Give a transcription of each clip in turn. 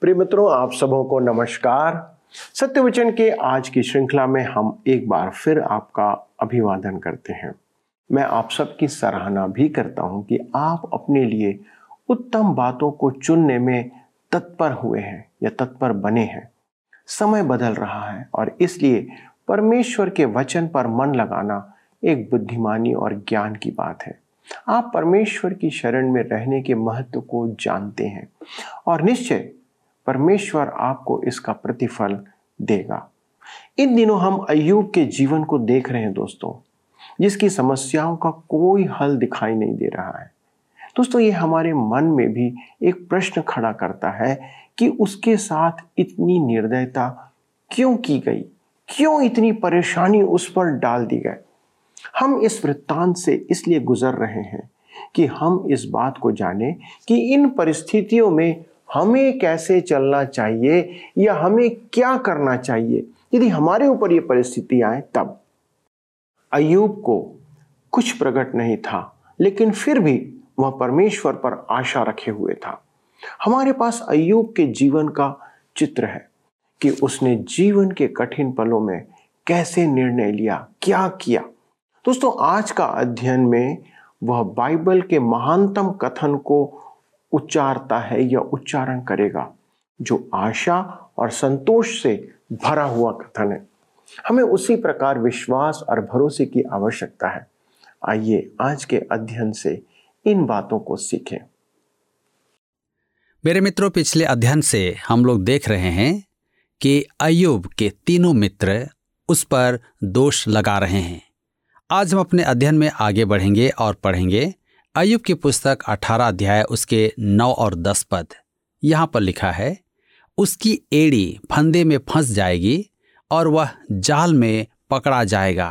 प्रिय मित्रों, आप सबों को नमस्कार। सत्यवचन के आज की श्रृंखला में हम एक बार फिर आपका अभिवादन करते हैं। मैं आप सबकी सराहना भी करता हूं कि आप अपने लिए उत्तम बातों को चुनने में तत्पर हुए हैं या तत्पर बने हैं। समय बदल रहा है और इसलिए परमेश्वर के वचन पर मन लगाना एक बुद्धिमानी और ज्ञान की बात है। आप परमेश्वर की शरण में रहने के महत्व को जानते हैं और निश्चय परमेश्वर आपको इसका प्रतिफल देगा। इन दिनों हम अय्यूब के जीवन को देख रहे हैं दोस्तों, जिसकी समस्याओं का कोई हल दिखाई नहीं दे रहा है। दोस्तों, ये हमारे मन में भी एक प्रश्न खड़ा करता है कि उसके साथ इतनी निर्दयता क्यों की गई, क्यों इतनी परेशानी उस पर डाल दी गई। हम इस वृत्तांत से इसलिए गुजर रहे हैं कि हम इस बात को जाने कि इन परिस्थितियों में हमें कैसे चलना चाहिए या हमें क्या करना चाहिए यदि हमारे ऊपर ये परिस्थिति आए। तब अय्यूब को कुछ प्रकट नहीं था, लेकिन फिर भी वह परमेश्वर पर आशा रखे हुए था। हमारे पास अय्यूब के जीवन का चित्र है कि उसने जीवन के कठिन पलों में कैसे निर्णय लिया, क्या किया। दोस्तों, आज का अध्ययन में वह बाइबल के महानतम कथन को उच्चारता है या उच्चारण करेगा, जो आशा और संतोष से भरा हुआ कथन है। हमें उसी प्रकार विश्वास और भरोसे की आवश्यकता है। आइए आज के अध्ययन से इन बातों को सीखें। मेरे मित्रों, पिछले अध्ययन से हम लोग देख रहे हैं कि अय्यूब के तीनों मित्र उस पर दोष लगा रहे हैं। आज हम अपने अध्ययन में आगे बढ़ेंगे और पढ़ेंगे अय्यूब की पुस्तक 18 अध्याय उसके 9 और 10 पद। यहाँ पर लिखा है, उसकी एड़ी फंदे में फंस जाएगी और वह जाल में पकड़ा जाएगा।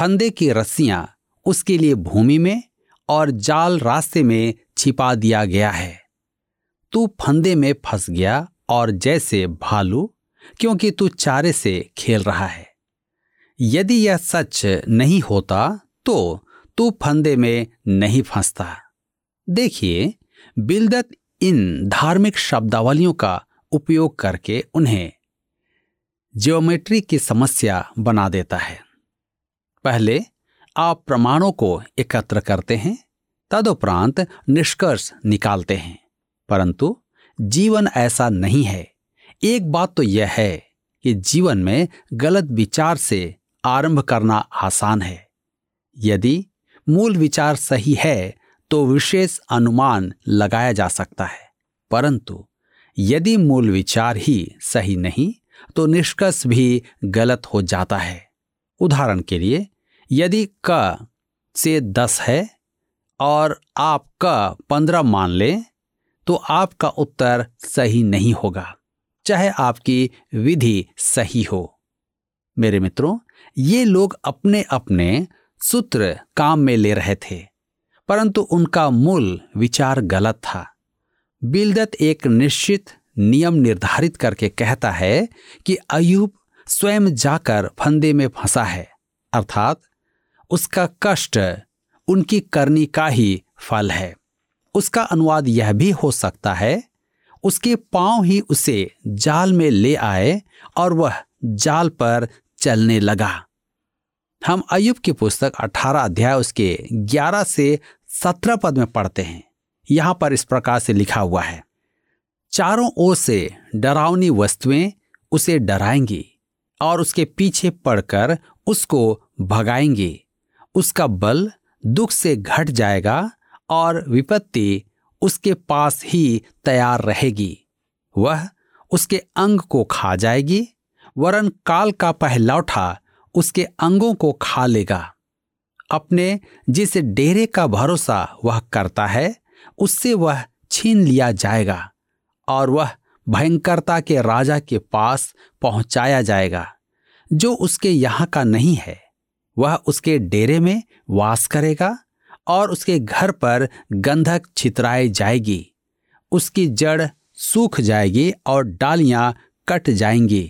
फंदे की रस्सियाँ उसके लिए भूमि में और जाल रास्ते में छिपा दिया गया है। तू फंदे में फंस गया और जैसे भालू, क्योंकि तू चारे से खेल रहा है। यदि यह सच नहीं होता तो तू फंदे में नहीं फंसता। देखिए, बिलदद इन धार्मिक शब्दावलियों का उपयोग करके उन्हें ज्योमेट्री की समस्या बना देता है। पहले आप प्रमाणों को एकत्र करते हैं, तदुपरांत निष्कर्ष निकालते हैं। परंतु जीवन ऐसा नहीं है। एक बात तो यह है कि जीवन में गलत विचार से आरंभ करना आसान है। यदि मूल विचार सही है तो विशेष अनुमान लगाया जा सकता है, परंतु यदि मूल विचार ही सही नहीं तो निष्कर्ष भी गलत हो जाता है। उदाहरण के लिए, यदि क से 10 है और आप क 15 मान लें तो आपका उत्तर सही नहीं होगा, चाहे आपकी विधि सही हो। मेरे मित्रों, ये लोग अपने अपने सूत्र काम में ले रहे थे, परंतु उनका मूल विचार गलत था। बिलदद एक निश्चित नियम निर्धारित करके कहता है कि अय्यूब स्वयं जाकर फंदे में फंसा है, अर्थात उसका कष्ट उनकी करनी का ही फल है। उसका अनुवाद यह भी हो सकता है, उसके पांव ही उसे जाल में ले आए और वह जाल पर चलने लगा। हम अय्यूब की पुस्तक 18 अध्याय उसके 11 से 17 पद में पढ़ते हैं। यहाँ पर इस प्रकार से लिखा हुआ है, चारों ओर से डरावनी वस्तुएं उसे डराएंगी और उसके पीछे पड़कर उसको भगाएंगी। उसका बल दुख से घट जाएगा और विपत्ति उसके पास ही तैयार रहेगी। वह उसके अंग को खा जाएगी, वरन काल का पहलौठा उसके अंगों को खा लेगा। अपने जिस डेरे का भरोसा वह करता है उससे वह छीन लिया जाएगा और वह भयंकरता के राजा के पास पहुंचाया जाएगा, जो उसके यहाँ का नहीं है। वह उसके डेरे में वास करेगा और उसके घर पर गंधक छितराई जाएगी। उसकी जड़ सूख जाएगी और डालियाँ कट जाएंगी।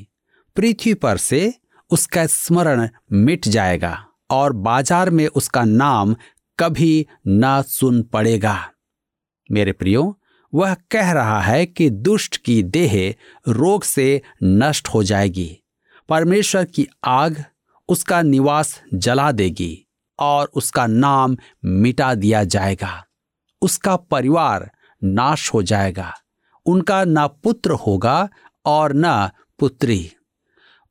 पृथ्वी पर से उसका स्मरण मिट जाएगा और बाजार में उसका नाम कभी ना सुन पड़ेगा। मेरे प्रियो, वह कह रहा है कि दुष्ट की देह रोग से नष्ट हो जाएगी, परमेश्वर की आग उसका निवास जला देगी और उसका नाम मिटा दिया जाएगा। उसका परिवार नाश हो जाएगा, उनका ना पुत्र होगा और ना पुत्री।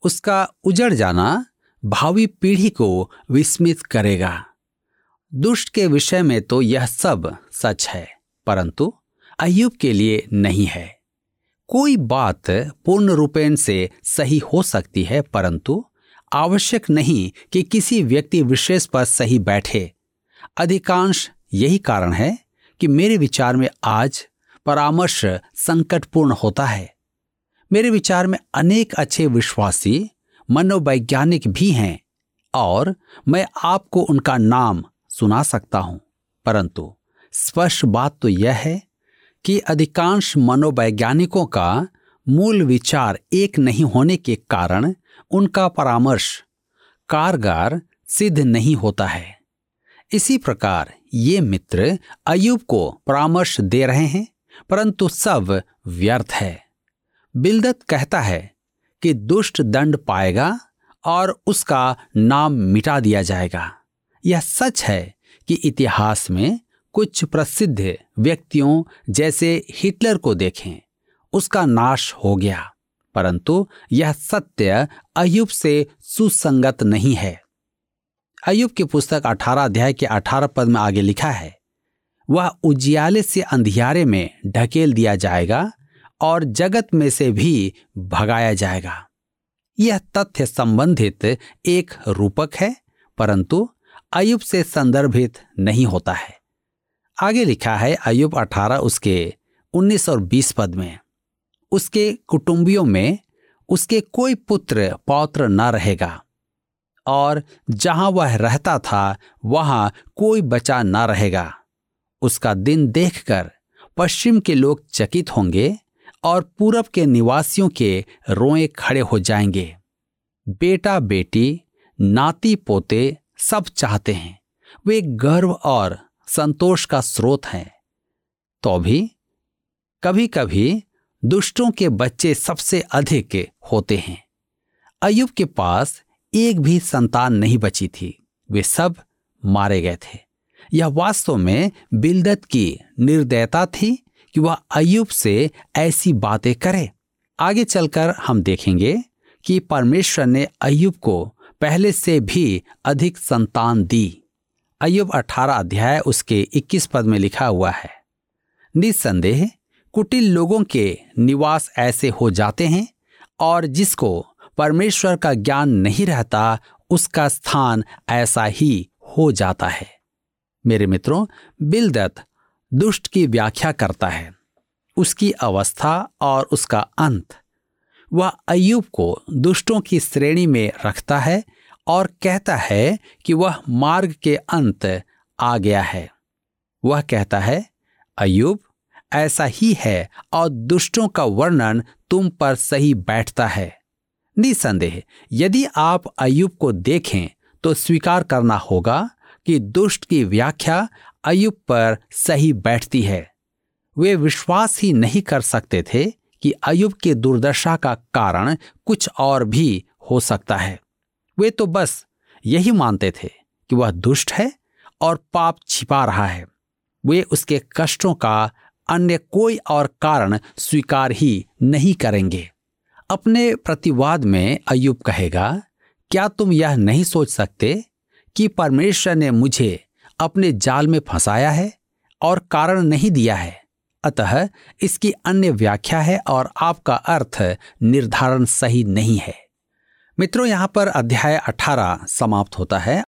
उसका उजड़ जाना भावी पीढ़ी को विस्मित करेगा। दुष्ट के विषय में तो यह सब सच है, परंतु अय्यूब के लिए नहीं है। कोई बात पूर्ण रूपेण से सही हो सकती है, परंतु आवश्यक नहीं कि किसी व्यक्ति विशेष पर सही बैठे। अधिकांश यही कारण है कि मेरे विचार में आज परामर्श संकटपूर्ण होता है। मेरे विचार में अनेक अच्छे विश्वासी मनोवैज्ञानिक भी हैं और मैं आपको उनका नाम सुना सकता हूं, परंतु स्पष्ट बात तो यह है कि अधिकांश मनोवैज्ञानिकों का मूल विचार एक नहीं होने के कारण उनका परामर्श कारगर सिद्ध नहीं होता है। इसी प्रकार ये मित्र अय्यूब को परामर्श दे रहे हैं, परंतु सब व्यर्थ है। बिलदद कहता है कि दुष्ट दंड पाएगा और उसका नाम मिटा दिया जाएगा। यह सच है कि इतिहास में कुछ प्रसिद्ध व्यक्तियों जैसे हिटलर को देखें, उसका नाश हो गया, परंतु यह सत्य अय्यूब से सुसंगत नहीं है। अय्यूब की पुस्तक 18 अध्याय के 18 पद में आगे लिखा है, वह उजियाले से अंधियारे में ढकेल दिया जाएगा और जगत में से भी भगाया जाएगा। यह तथ्य संबंधित एक रूपक है, परंतु अय्यूब से संदर्भित नहीं होता है। आगे लिखा है अय्यूब 18 उसके 19 और 20 पद में, उसके कुटुंबियों में उसके कोई पुत्र पौत्र न रहेगा और जहां वह रहता था वहां कोई बचा न रहेगा। उसका दिन देखकर पश्चिम के लोग चकित होंगे और पूरब के निवासियों के रोएं खड़े हो जाएंगे। बेटा बेटी नाती पोते सब चाहते हैं, वे गर्व और संतोष का स्रोत हैं। तो भी कभी कभी दुष्टों के बच्चे सबसे अधिक होते हैं। अय्यूब के पास एक भी संतान नहीं बची थी, वे सब मारे गए थे। यह वास्तव में बिलदद की निर्दयता थी कि वह अय्यूब से ऐसी बातें करे। आगे चलकर हम देखेंगे कि परमेश्वर ने अय्यूब को पहले से भी अधिक संतान दी। अय्यूब 18 अध्याय उसके 21 पद में लिखा हुआ है, निस्संदेह कुटिल लोगों के निवास ऐसे हो जाते हैं और जिसको परमेश्वर का ज्ञान नहीं रहता उसका स्थान ऐसा ही हो जाता है। मेरे मित्रों, बिलदद दुष्ट की व्याख्या करता है, उसकी अवस्था और उसका अंत। वह अय्यूब को दुष्टों की श्रेणी में रखता है और कहता है कि वह मार्ग के अंत आ गया है। वह कहता है, अय्यूब ऐसा ही है और दुष्टों का वर्णन तुम पर सही बैठता है। निसंदेह यदि आप अय्यूब को देखें तो स्वीकार करना होगा कि दुष्ट की व्याख्या अय्यूब पर सही बैठती है। वे विश्वास ही नहीं कर सकते थे कि अय्यूब की दुर्दशा का कारण कुछ और भी हो सकता है। वे तो बस यही मानते थे कि वह दुष्ट है और पाप छिपा रहा है। वे उसके कष्टों का अन्य कोई और कारण स्वीकार ही नहीं करेंगे। अपने प्रतिवाद में अय्यूब कहेगा, क्या तुम यह नहीं सोच सकते कि परमेश्वर ने मुझे अपने जाल में फंसाया है और कारण नहीं दिया है? अतः इसकी अन्य व्याख्या है और आपका अर्थ निर्धारण सही नहीं है। मित्रों, यहां पर अध्याय 18 समाप्त होता है।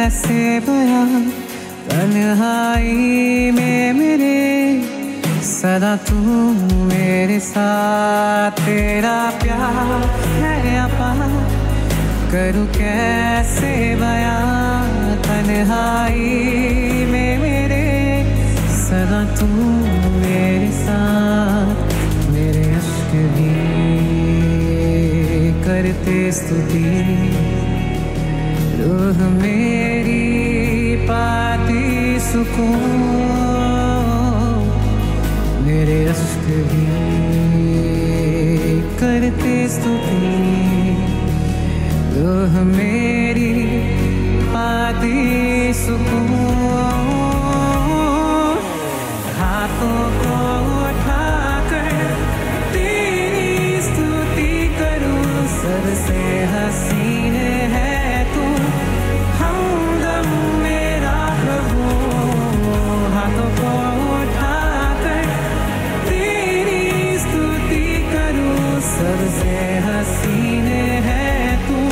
कैसे बयां तन्हाई में मेरे, सदा तू मेरे साथ, तेरा प्यार है अपार, करूँ कैसे बयां तन्हाई में मेरे, सदा तू मेरे साथ, मेरे अश्क भी करते स्तुति, रूह मेरी पाती सुकून, मेरे अश्क भी करते स्तुति, रूह मेरी पाती सुकून, हाथों को उठाकर तेरी स्तुति करूं, सबसे हसीन है तू हमदम मेरा प्रभु, हाथों को उठाकर तेरी स्तुति करूं, सबसे हसीन है तू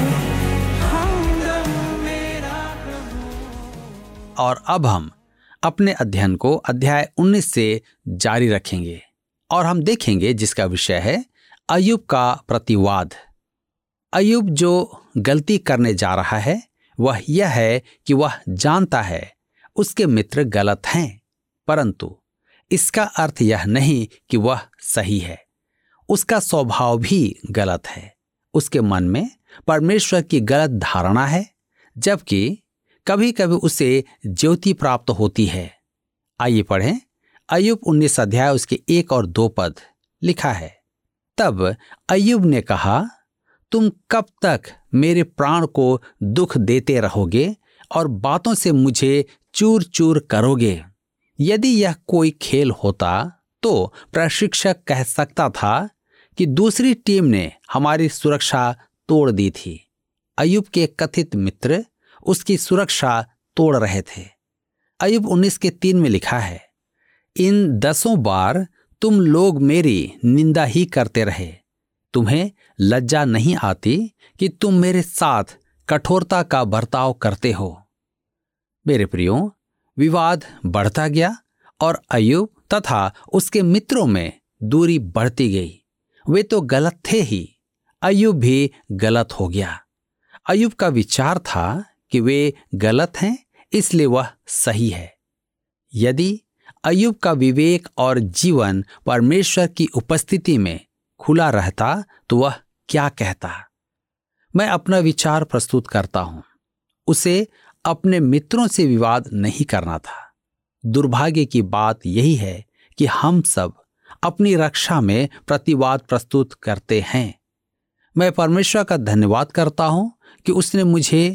हमदम मेरा प्रभु। और अब हम अपने अध्ययन को अध्याय 19 से जारी रखेंगे और हम देखेंगे जिसका विषय है अय्यूब का प्रतिवाद। अय्यूब जो गलती करने जा रहा है वह यह है कि वह जानता है उसके मित्र गलत हैं, परंतु इसका अर्थ यह नहीं कि वह सही है। उसका स्वभाव भी गलत है। उसके मन में परमेश्वर की गलत धारणा है, जबकि कभी कभी उसे ज्योति प्राप्त होती है। आइए पढ़ें अय्यूब 19 अध्याय उसके 1 और 2 पद। लिखा है, तब अय्यूब ने कहा, तुम कब तक मेरे प्राण को दुख देते रहोगे और बातों से मुझे चूर चूर करोगे? यदि यह कोई खेल होता तो प्रशिक्षक कह सकता था कि दूसरी टीम ने हमारी सुरक्षा तोड़ दी थी। अय्यूब के कथित मित्र उसकी सुरक्षा तोड़ रहे थे। अय्यूब 19:3 में लिखा है, इन 10 बार तुम लोग मेरी निंदा ही करते रहे, तुम्हें लज्जा नहीं आती कि तुम मेरे साथ कठोरता का बर्ताव करते हो। मेरे प्रियो, विवाद बढ़ता गया और अय्यूब तथा उसके मित्रों में दूरी बढ़ती गई। वे तो गलत थे ही, अय्यूब भी गलत हो गया। अय्यूब का विचार था कि वे गलत हैं इसलिए वह सही है। यदि अय्यूब का विवेक और जीवन परमेश्वर की उपस्थिति में खुला रहता तो वह क्या कहता। मैं अपना विचार प्रस्तुत करता हूं। उसे अपने मित्रों से विवाद नहीं करना था। दुर्भाग्य की बात यही है कि हम सब अपनी रक्षा में प्रतिवाद प्रस्तुत करते हैं। मैं परमेश्वर का धन्यवाद करता हूं कि उसने मुझे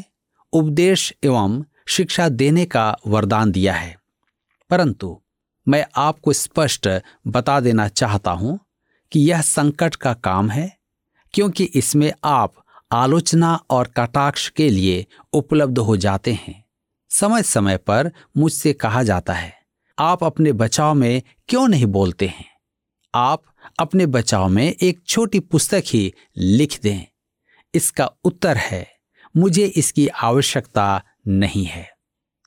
उपदेश एवं शिक्षा देने का वरदान दिया है, परंतु मैं आपको स्पष्ट बता देना चाहता हूं कि यह संकट का काम है, क्योंकि इसमें आप आलोचना और कटाक्ष के लिए उपलब्ध हो जाते हैं। समय समय पर मुझसे कहा जाता है, आप अपने बचाव में क्यों नहीं बोलते हैं? आप अपने बचाव में एक छोटी पुस्तक ही लिख दें। इसका उत्तर है, मुझे इसकी आवश्यकता नहीं है।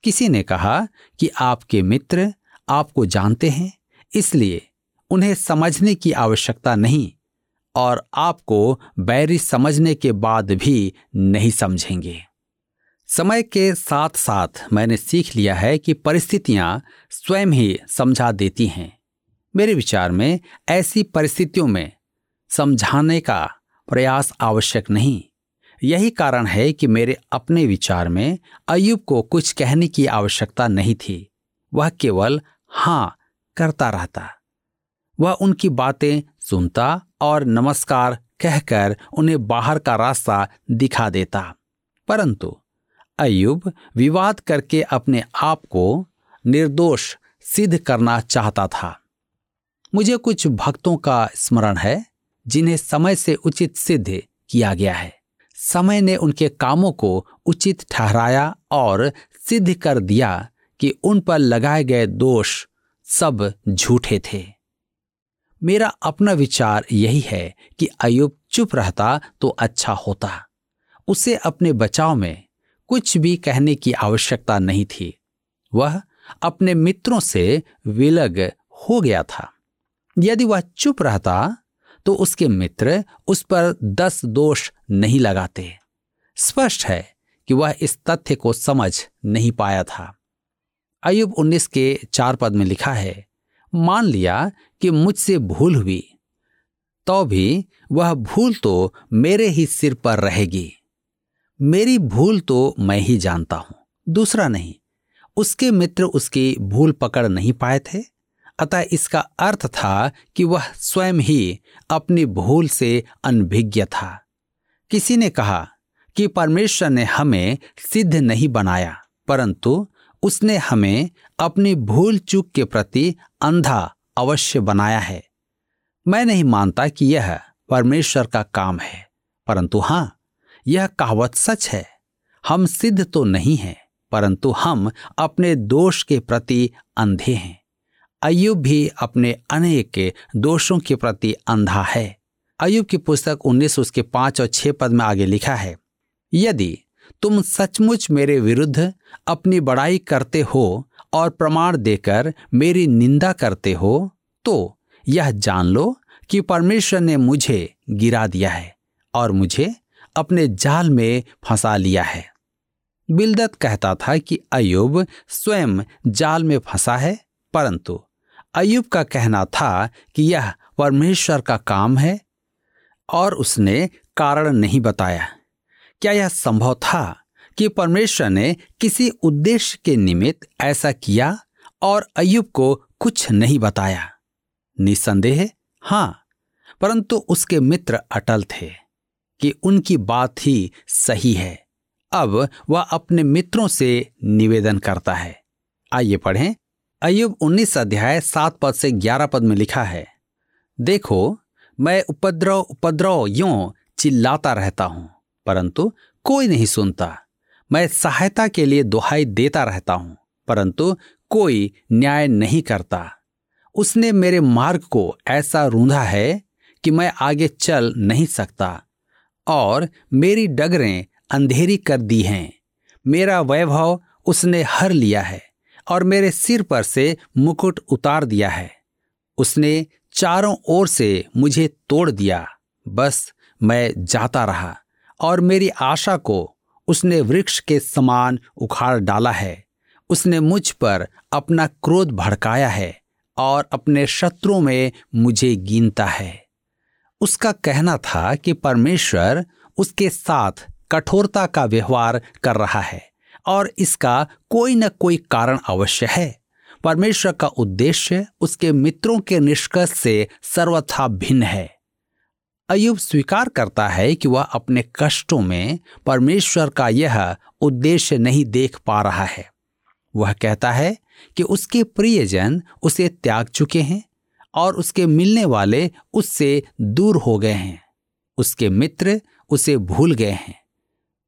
किसी ने कहा कि आपके मित्र आपको जानते हैं इसलिए उन्हें समझने की आवश्यकता नहीं, और आपको बैरी समझने के बाद भी नहीं समझेंगे। समय के साथ साथ मैंने सीख लिया है कि परिस्थितियां स्वयं ही समझा देती हैं। मेरे विचार में ऐसी परिस्थितियों में समझाने का प्रयास आवश्यक नहीं। यही कारण है कि मेरे अपने विचार में अय्यूब को कुछ कहने की आवश्यकता नहीं थी। वह केवल हाँ करता रहता। वह उनकी बातें सुनता और नमस्कार कहकर उन्हें बाहर का रास्ता दिखा देता, परंतु अय्यूब विवाद करके अपने आप को निर्दोष सिद्ध करना चाहता था। मुझे कुछ भक्तों का स्मरण है जिन्हें समय से उचित सिद्ध किया गया है। समय ने उनके कामों को उचित ठहराया और सिद्ध कर दिया कि उन पर लगाए गए दोष सब झूठे थे। मेरा अपना विचार यही है कि अय्यूब चुप रहता तो अच्छा होता। उसे अपने बचाव में कुछ भी कहने की आवश्यकता नहीं थी। वह अपने मित्रों से विलग हो गया था। यदि वह चुप रहता तो उसके मित्र उस पर 10 दोष नहीं लगाते। स्पष्ट है कि वह इस तथ्य को समझ नहीं पाया था। अय्यूब 19 के 4 पद में लिखा है, मान लिया कि मुझसे भूल हुई, तो भी वह भूल तो मेरे ही सिर पर रहेगी। मेरी भूल तो मैं ही जानता हूं, दूसरा नहीं। उसके मित्र उसकी भूल पकड़ नहीं पाए थे, अतः इसका अर्थ था कि वह स्वयं ही अपनी भूल से अनभिज्ञ था। किसी ने कहा कि परमेश्वर ने हमें सिद्ध नहीं बनाया, परंतु उसने हमें अपनी भूल चूक के प्रति अंधा अवश्य बनाया है। मैं नहीं मानता कि यह परमेश्वर का काम है, परंतु हाँ, यह कहावत सच है। हम सिद्ध तो नहीं हैं, परंतु हम अपने दोष के प्रति अंधे हैं। अय्यूब भी अपने अनेक दोषों के प्रति अंधा है। अय्यूब की पुस्तक 19 उसके 5 और 6 पद में आगे लिखा है, यदि तुम सचमुच मेरे विरुद्ध अपनी बड़ाई करते हो और प्रमाण देकर मेरी निंदा करते हो, तो यह जान लो कि परमेश्वर ने मुझे गिरा दिया है और मुझे अपने जाल में फंसा लिया है। बिलदद कहता था कि अय्यूब स्वयं जाल में फंसा है, परंतु अय्यूब का कहना था कि यह परमेश्वर का काम है और उसने कारण नहीं बताया। क्या यह संभव था कि परमेश्वर ने किसी उद्देश्य के निमित्त ऐसा किया और अय्यूब को कुछ नहीं बताया? निसंदेह हाँ, परंतु उसके मित्र अटल थे कि उनकी बात ही सही है। अब वह अपने मित्रों से निवेदन करता है। आइए पढ़ें। अय्यूब 19 अध्याय 7 पद से 11 पद में लिखा है, देखो मैं उपद्रव उपद्रव यूं चिल्लाता रहता हूं, परंतु कोई नहीं सुनता। मैं सहायता के लिए दुहाई देता रहता हूं, परंतु कोई न्याय नहीं करता। उसने मेरे मार्ग को ऐसा रूंधा है कि मैं आगे चल नहीं सकता और मेरी डगरें अंधेरी कर दी हैं। मेरा वैभव उसने हर लिया है और मेरे सिर पर से मुकुट उतार दिया है। उसने चारों ओर से मुझे तोड़ दिया। बस मैं जाता रहा और मेरी आशा को उसने वृक्ष के समान उखाड़ डाला है। उसने मुझ पर अपना क्रोध भड़काया है और अपने शत्रुओं में मुझे गिनता है। उसका कहना था कि परमेश्वर उसके साथ कठोरता का व्यवहार कर रहा है और इसका कोई न कोई कारण अवश्य है। परमेश्वर का उद्देश्य उसके मित्रों के निष्कर्ष से सर्वथा भिन्न है। अय्यूब स्वीकार करता है कि वह अपने कष्टों में परमेश्वर का यह उद्देश्य नहीं देख पा रहा है। वह कहता है कि उसके प्रियजन उसे त्याग चुके हैं और उसके मिलने वाले उससे दूर हो गए हैं। उसके मित्र उसे भूल गए हैं।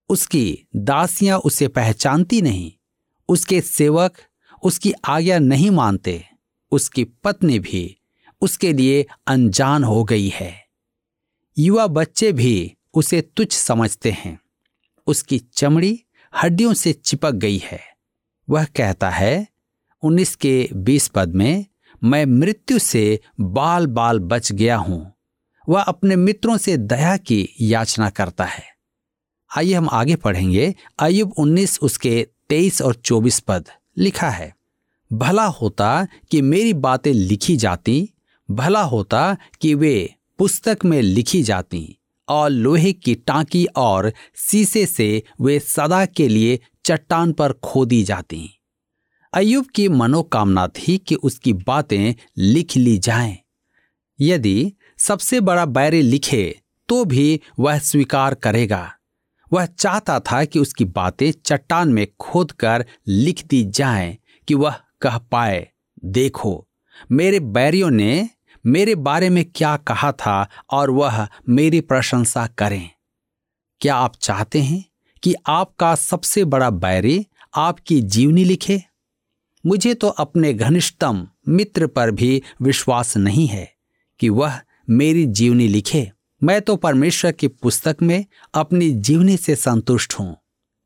उसकी दासियां उसे पहचानती नहीं। उसके सेवक उसकी आज्ञा नहीं मानते। उसकी पत्नी भी उसके लिए अनजान हो गई है। युवा बच्चे भी उसे तुच्छ समझते हैं। उसकी चमड़ी हड्डियों से चिपक गई है। वह कहता है 19 के 20 पद में, मैं मृत्यु से बाल बाल बच गया हूं। वह अपने मित्रों से दया की याचना करता है। आइए हम आगे पढ़ेंगे। अय्यूब 19 उसके 23 और 24 पद लिखा है, भला होता कि मेरी बातें लिखी जाती, भला होता कि वे पुस्तक में लिखी जाती और लोहे की टांकी और शीशे से वे सदा के लिए चट्टान पर खोदी जाती। अय्यूब की मनोकामना थी कि उसकी बातें लिख ली जाएं। यदि सबसे बड़ा बैरी लिखे तो भी वह स्वीकार करेगा। वह चाहता था कि उसकी बातें चट्टान में खोदकर लिख दी जाएं कि वह कह पाए, देखो मेरे बैरियों ने मेरे बारे में क्या कहा था और वह मेरी प्रशंसा करें। क्या आप चाहते हैं कि आपका सबसे बड़ा बैरी आपकी जीवनी लिखे? मुझे तो अपने घनिष्ठतम मित्र पर भी विश्वास नहीं है कि वह मेरी जीवनी लिखे। मैं तो परमेश्वर की पुस्तक में अपनी जीवनी से संतुष्ट हूं।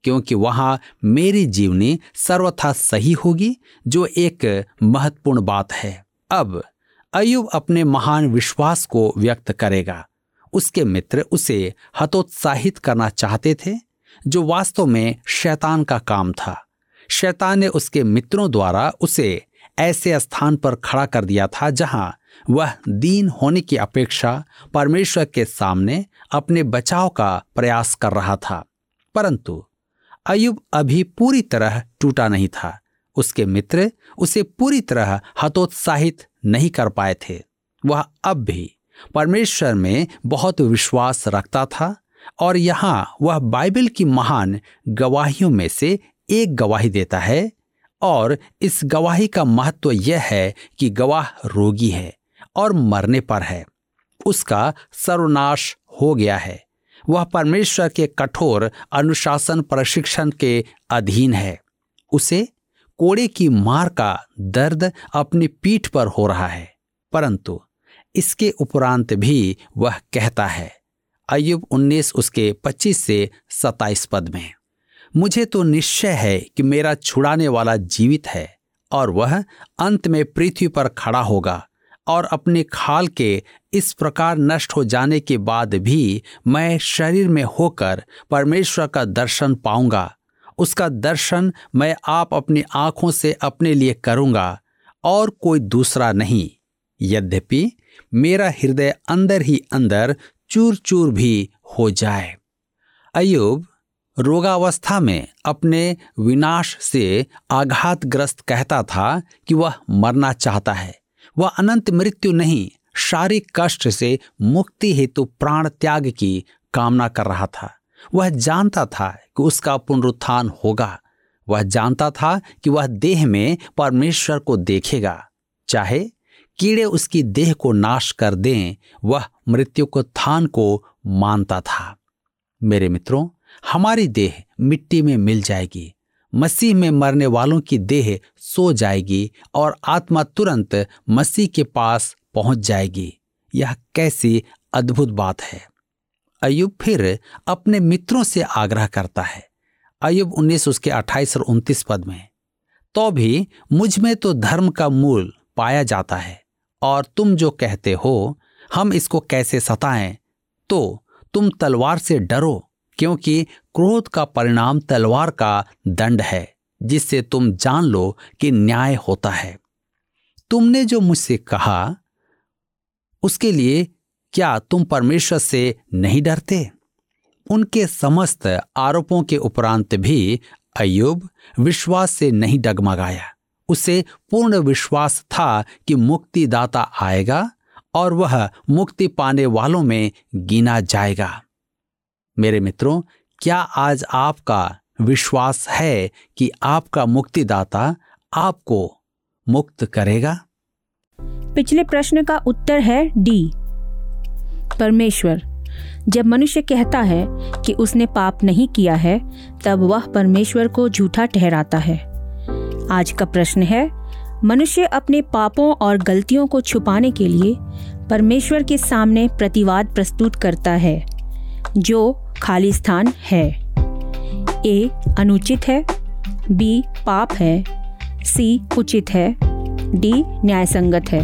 क्योंकि वहाँ मेरी जीवनी सर्वथा सही होगी, जो एक महत्वपूर्ण बात है। अब अय्यूब अपने महान विश्वास को व्यक्त करेगा। उसके मित्र उसे हतोत्साहित करना चाहते थे, जो वास्तव में शैतान का काम था। शैतान ने उसके मित्रों द्वारा उसे ऐसे स्थान पर खड़ा कर दिया था जहां वह दीन होने की अपेक्षा परमेश्वर के सामने अपने बचाव का प्रयास कर रहा था। परंतु अय्यूब अभी पूरी तरह टूटा नहीं था। उसके मित्र उसे पूरी तरह हतोत्साहित नहीं कर पाए थे। वह अब भी परमेश्वर में बहुत विश्वास रखता था और यहाँ वह बाइबल की महान गवाहियों में से एक गवाही देता है, और इस गवाही का महत्व यह है कि गवाह रोगी है और मरने पर है। उसका सर्वनाश हो गया है। वह परमेश्वर के कठोर अनुशासन प्रशिक्षण के अधीन है। उसे कोड़े की मार का दर्द अपनी पीठ पर हो रहा है। परंतु इसके उपरांत भी वह कहता है, अय्यूब 19 उसके 25 से 27 पद में, मुझे तो निश्चय है कि मेरा छुड़ाने वाला जीवित है और वह अंत में पृथ्वी पर खड़ा होगा, और अपने खाल के इस प्रकार नष्ट हो जाने के बाद भी मैं शरीर में होकर परमेश्वर का दर्शन पाऊंगा। उसका दर्शन मैं आप अपनी आंखों से अपने लिए करूंगा और कोई दूसरा नहीं। यद्यपि मेरा हृदय अंदर ही अंदर चूर चूर भी हो जाए। अय्यूब रोगावस्था में अपने विनाश से आघातग्रस्त कहता था कि वह मरना चाहता है। वह अनंत मृत्यु नहीं, शारीरिक कष्ट से मुक्ति हेतु प्राण त्याग की कामना कर रहा था। वह जानता था कि उसका पुनरुत्थान होगा। वह जानता था कि वह देह में परमेश्वर को देखेगा। चाहे कीड़े उसकी देह को नाश कर दें, वह मृत्यु को थान को मानता था। मेरे मित्रों, हमारी देह मिट्टी में मिल जाएगी। मसीह में मरने वालों की देह सो जाएगी और आत्मा तुरंत मसीह के पास पहुंच जाएगी। यह कैसी अद्भुत बात है। अय्यूब फिर अपने मित्रों से आग्रह करता है। अय्यूब 19 उसके 28 और 29 पद में, तो भी मुझ में तो धर्म का मूल पाया जाता है, और तुम जो कहते हो हम इसको कैसे सताएं, तो तुम तलवार से डरो, क्योंकि क्रोध का परिणाम तलवार का दंड है, जिससे तुम जान लो कि न्याय होता है। तुमने जो मुझसे कहा उसके लिए क्या तुम परमेश्वर से नहीं डरते? उनके समस्त आरोपों के उपरांत भी अय्यूब विश्वास से नहीं डगमगाया। उसे पूर्ण विश्वास था कि मुक्तिदाता आएगा और वह मुक्ति पाने वालों में गिना जाएगा। मेरे मित्रों, क्या आज आपका विश्वास है कि आपका मुक्तिदाता आपको मुक्त करेगा? पिछले प्रश्न का उत्तर है डी, परमेश्वर। जब मनुष्य कहता है कि उसने पाप नहीं किया है, तब वह परमेश्वर को झूठा ठहराता है। आज का प्रश्न है, मनुष्य अपने पापों और गलतियों को छुपाने के लिए परमेश्वर के सामने प्रतिवाद प्रस्तुत करता है, जो खाली स्थान है। ए, अनुचित है, बी, पाप है, सी, उचित है, डी, न्यायसंगत है।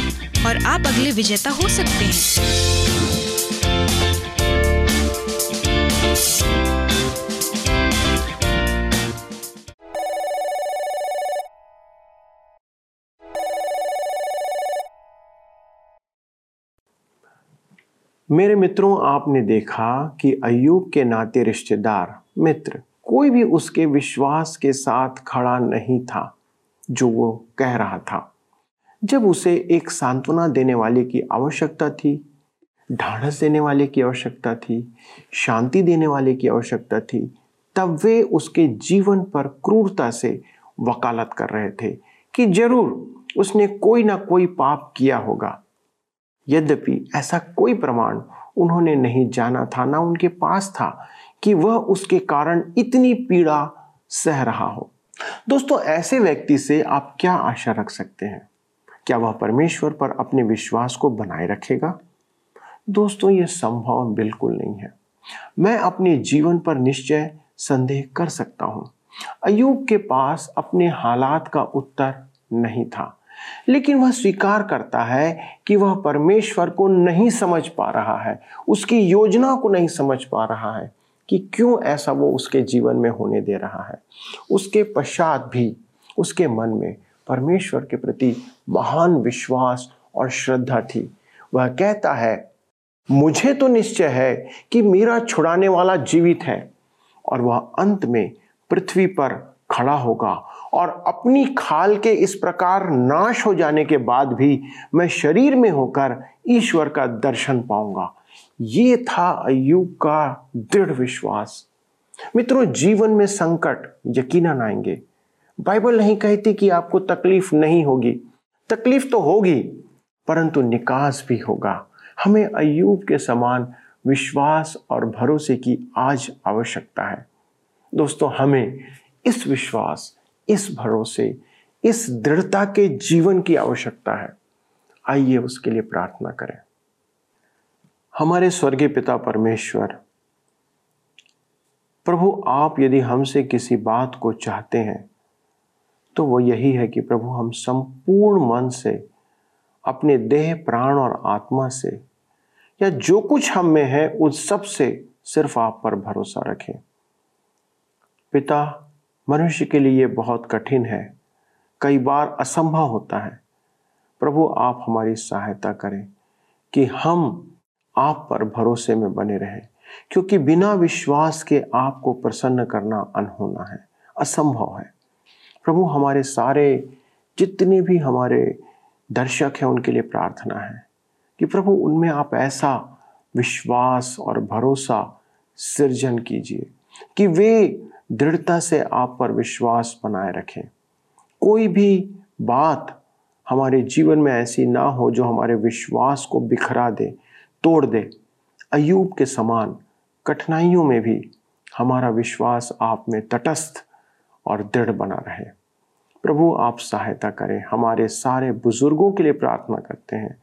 और आप अगले विजेता हो सकते हैं। मेरे मित्रों, आपने देखा कि अय्यूब के नाते रिश्तेदार, मित्र, कोई भी उसके विश्वास के साथ खड़ा नहीं था, जो वो कह रहा था। जब उसे एक सांत्वना देने वाले की आवश्यकता थी, ढाढ़स देने वाले की आवश्यकता थी, शांति देने वाले की आवश्यकता थी, तब वे उसके जीवन पर क्रूरता से वकालत कर रहे थे कि जरूर उसने कोई ना कोई पाप किया होगा। यद्यपि ऐसा कोई प्रमाण उन्होंने नहीं जाना था, ना उनके पास था कि वह उसके कारण इतनी पीड़ा सह रहा हो। दोस्तों, ऐसे व्यक्ति से आप क्या आशा रख सकते हैं? क्या वह परमेश्वर पर अपने विश्वास को बनाए रखेगा? दोस्तों, यह संभव बिल्कुल नहीं है। मैं अपने जीवन पर निश्चय संदेह कर सकता हूं। अय्यूब के पास अपने हालात का उत्तर नहीं था, लेकिन वह स्वीकार करता है कि वह परमेश्वर को नहीं समझ पा रहा है, उसकी योजना को नहीं समझ पा रहा है कि क्यों ऐसा वो उसके जीवन में होने दे रहा है। उसके पश्चात भी उसके मन में परमेश्वर के प्रति महान विश्वास और श्रद्धा थी। वह कहता है, मुझे तो निश्चय है कि मेरा छुड़ाने वाला जीवित है और वह अंत में पृथ्वी पर खड़ा होगा और अपनी खाल के इस प्रकार नाश हो जाने के बाद भी मैं शरीर में होकर ईश्वर का दर्शन पाऊंगा। ये था अय्यूब का दृढ़ विश्वास। मित्रों, जीवन में संकट यकीनन आएंगे। बाइबल नहीं कहती कि आपको तकलीफ नहीं होगी। तकलीफ तो होगी, परंतु निकास भी होगा। हमें अय्यूब के समान विश्वास और भरोसे की आज आवश्यकता है। दोस्तों, हमें इस विश्वास, इस भरोसे, इस दृढ़ता के जीवन की आवश्यकता है। आइए उसके लिए प्रार्थना करें। हमारे स्वर्गीय पिता परमेश्वर, प्रभु, आप यदि हमसे किसी बात को चाहते हैं तो वो यही है कि प्रभु, हम संपूर्ण मन से, अपने देह, प्राण और आत्मा से, या जो कुछ हम में है उस सब से सिर्फ आप पर भरोसा रखें। पिता, मनुष्य के लिए ये बहुत कठिन है, कई बार असंभव होता है। प्रभु, आप हमारी सहायता करें कि हम आप पर भरोसे में बने रहें, क्योंकि बिना विश्वास के आपको प्रसन्न करना अनहोना है, असंभव है। प्रभु, हमारे सारे जितने भी हमारे दर्शक हैं उनके लिए प्रार्थना है कि प्रभु, उनमें आप ऐसा विश्वास और भरोसा सृजन कीजिए कि वे दृढ़ता से आप पर विश्वास बनाए रखें। कोई भी बात हमारे जीवन में ऐसी ना हो जो हमारे विश्वास को बिखरा दे, तोड़ दे। अय्यूब के समान कठिनाइयों में भी हमारा विश्वास आप में तटस्थ और दृढ़ बना रहे। प्रभु, आप सहायता करें। हमारे सारे बुजुर्गों के लिए प्रार्थना करते हैं,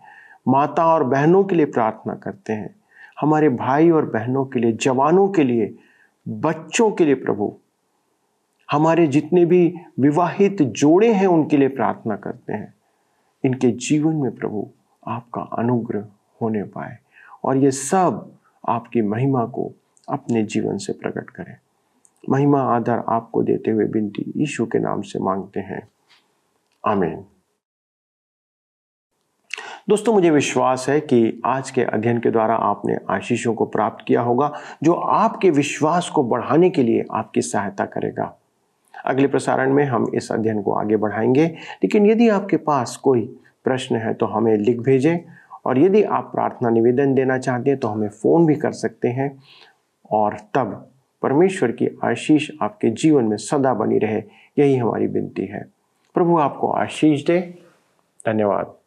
माता और बहनों के लिए प्रार्थना करते हैं, हमारे भाई और बहनों के लिए, जवानों के लिए, बच्चों के लिए। प्रभु, हमारे जितने भी विवाहित जोड़े हैं उनके लिए प्रार्थना करते हैं। इनके जीवन में प्रभु आपका अनुग्रह होने पाए और ये सब आपकी महिमा को अपने जीवन से प्रकट करें। महिमा आदर आपको देते हुए विनती यीशु के नाम से मांगते हैं, आमीन। दोस्तों, मुझे विश्वास है कि आज के अध्ययन के द्वारा आपने आशीषों को प्राप्त किया होगा जो आपके विश्वास को बढ़ाने के लिए आपकी सहायता करेगा। अगले प्रसारण में हम इस अध्ययन को आगे बढ़ाएंगे, लेकिन यदि आपके पास कोई प्रश्न है तो हमें लिख भेजें, और यदि आप प्रार्थना निवेदन देना चाहते हैं तो हमें फ़ोन भी कर सकते हैं। और तब परमेश्वर की आशीष आपके जीवन में सदा बनी रहे, यही हमारी विनती है। प्रभु आपको आशीष दे। धन्यवाद।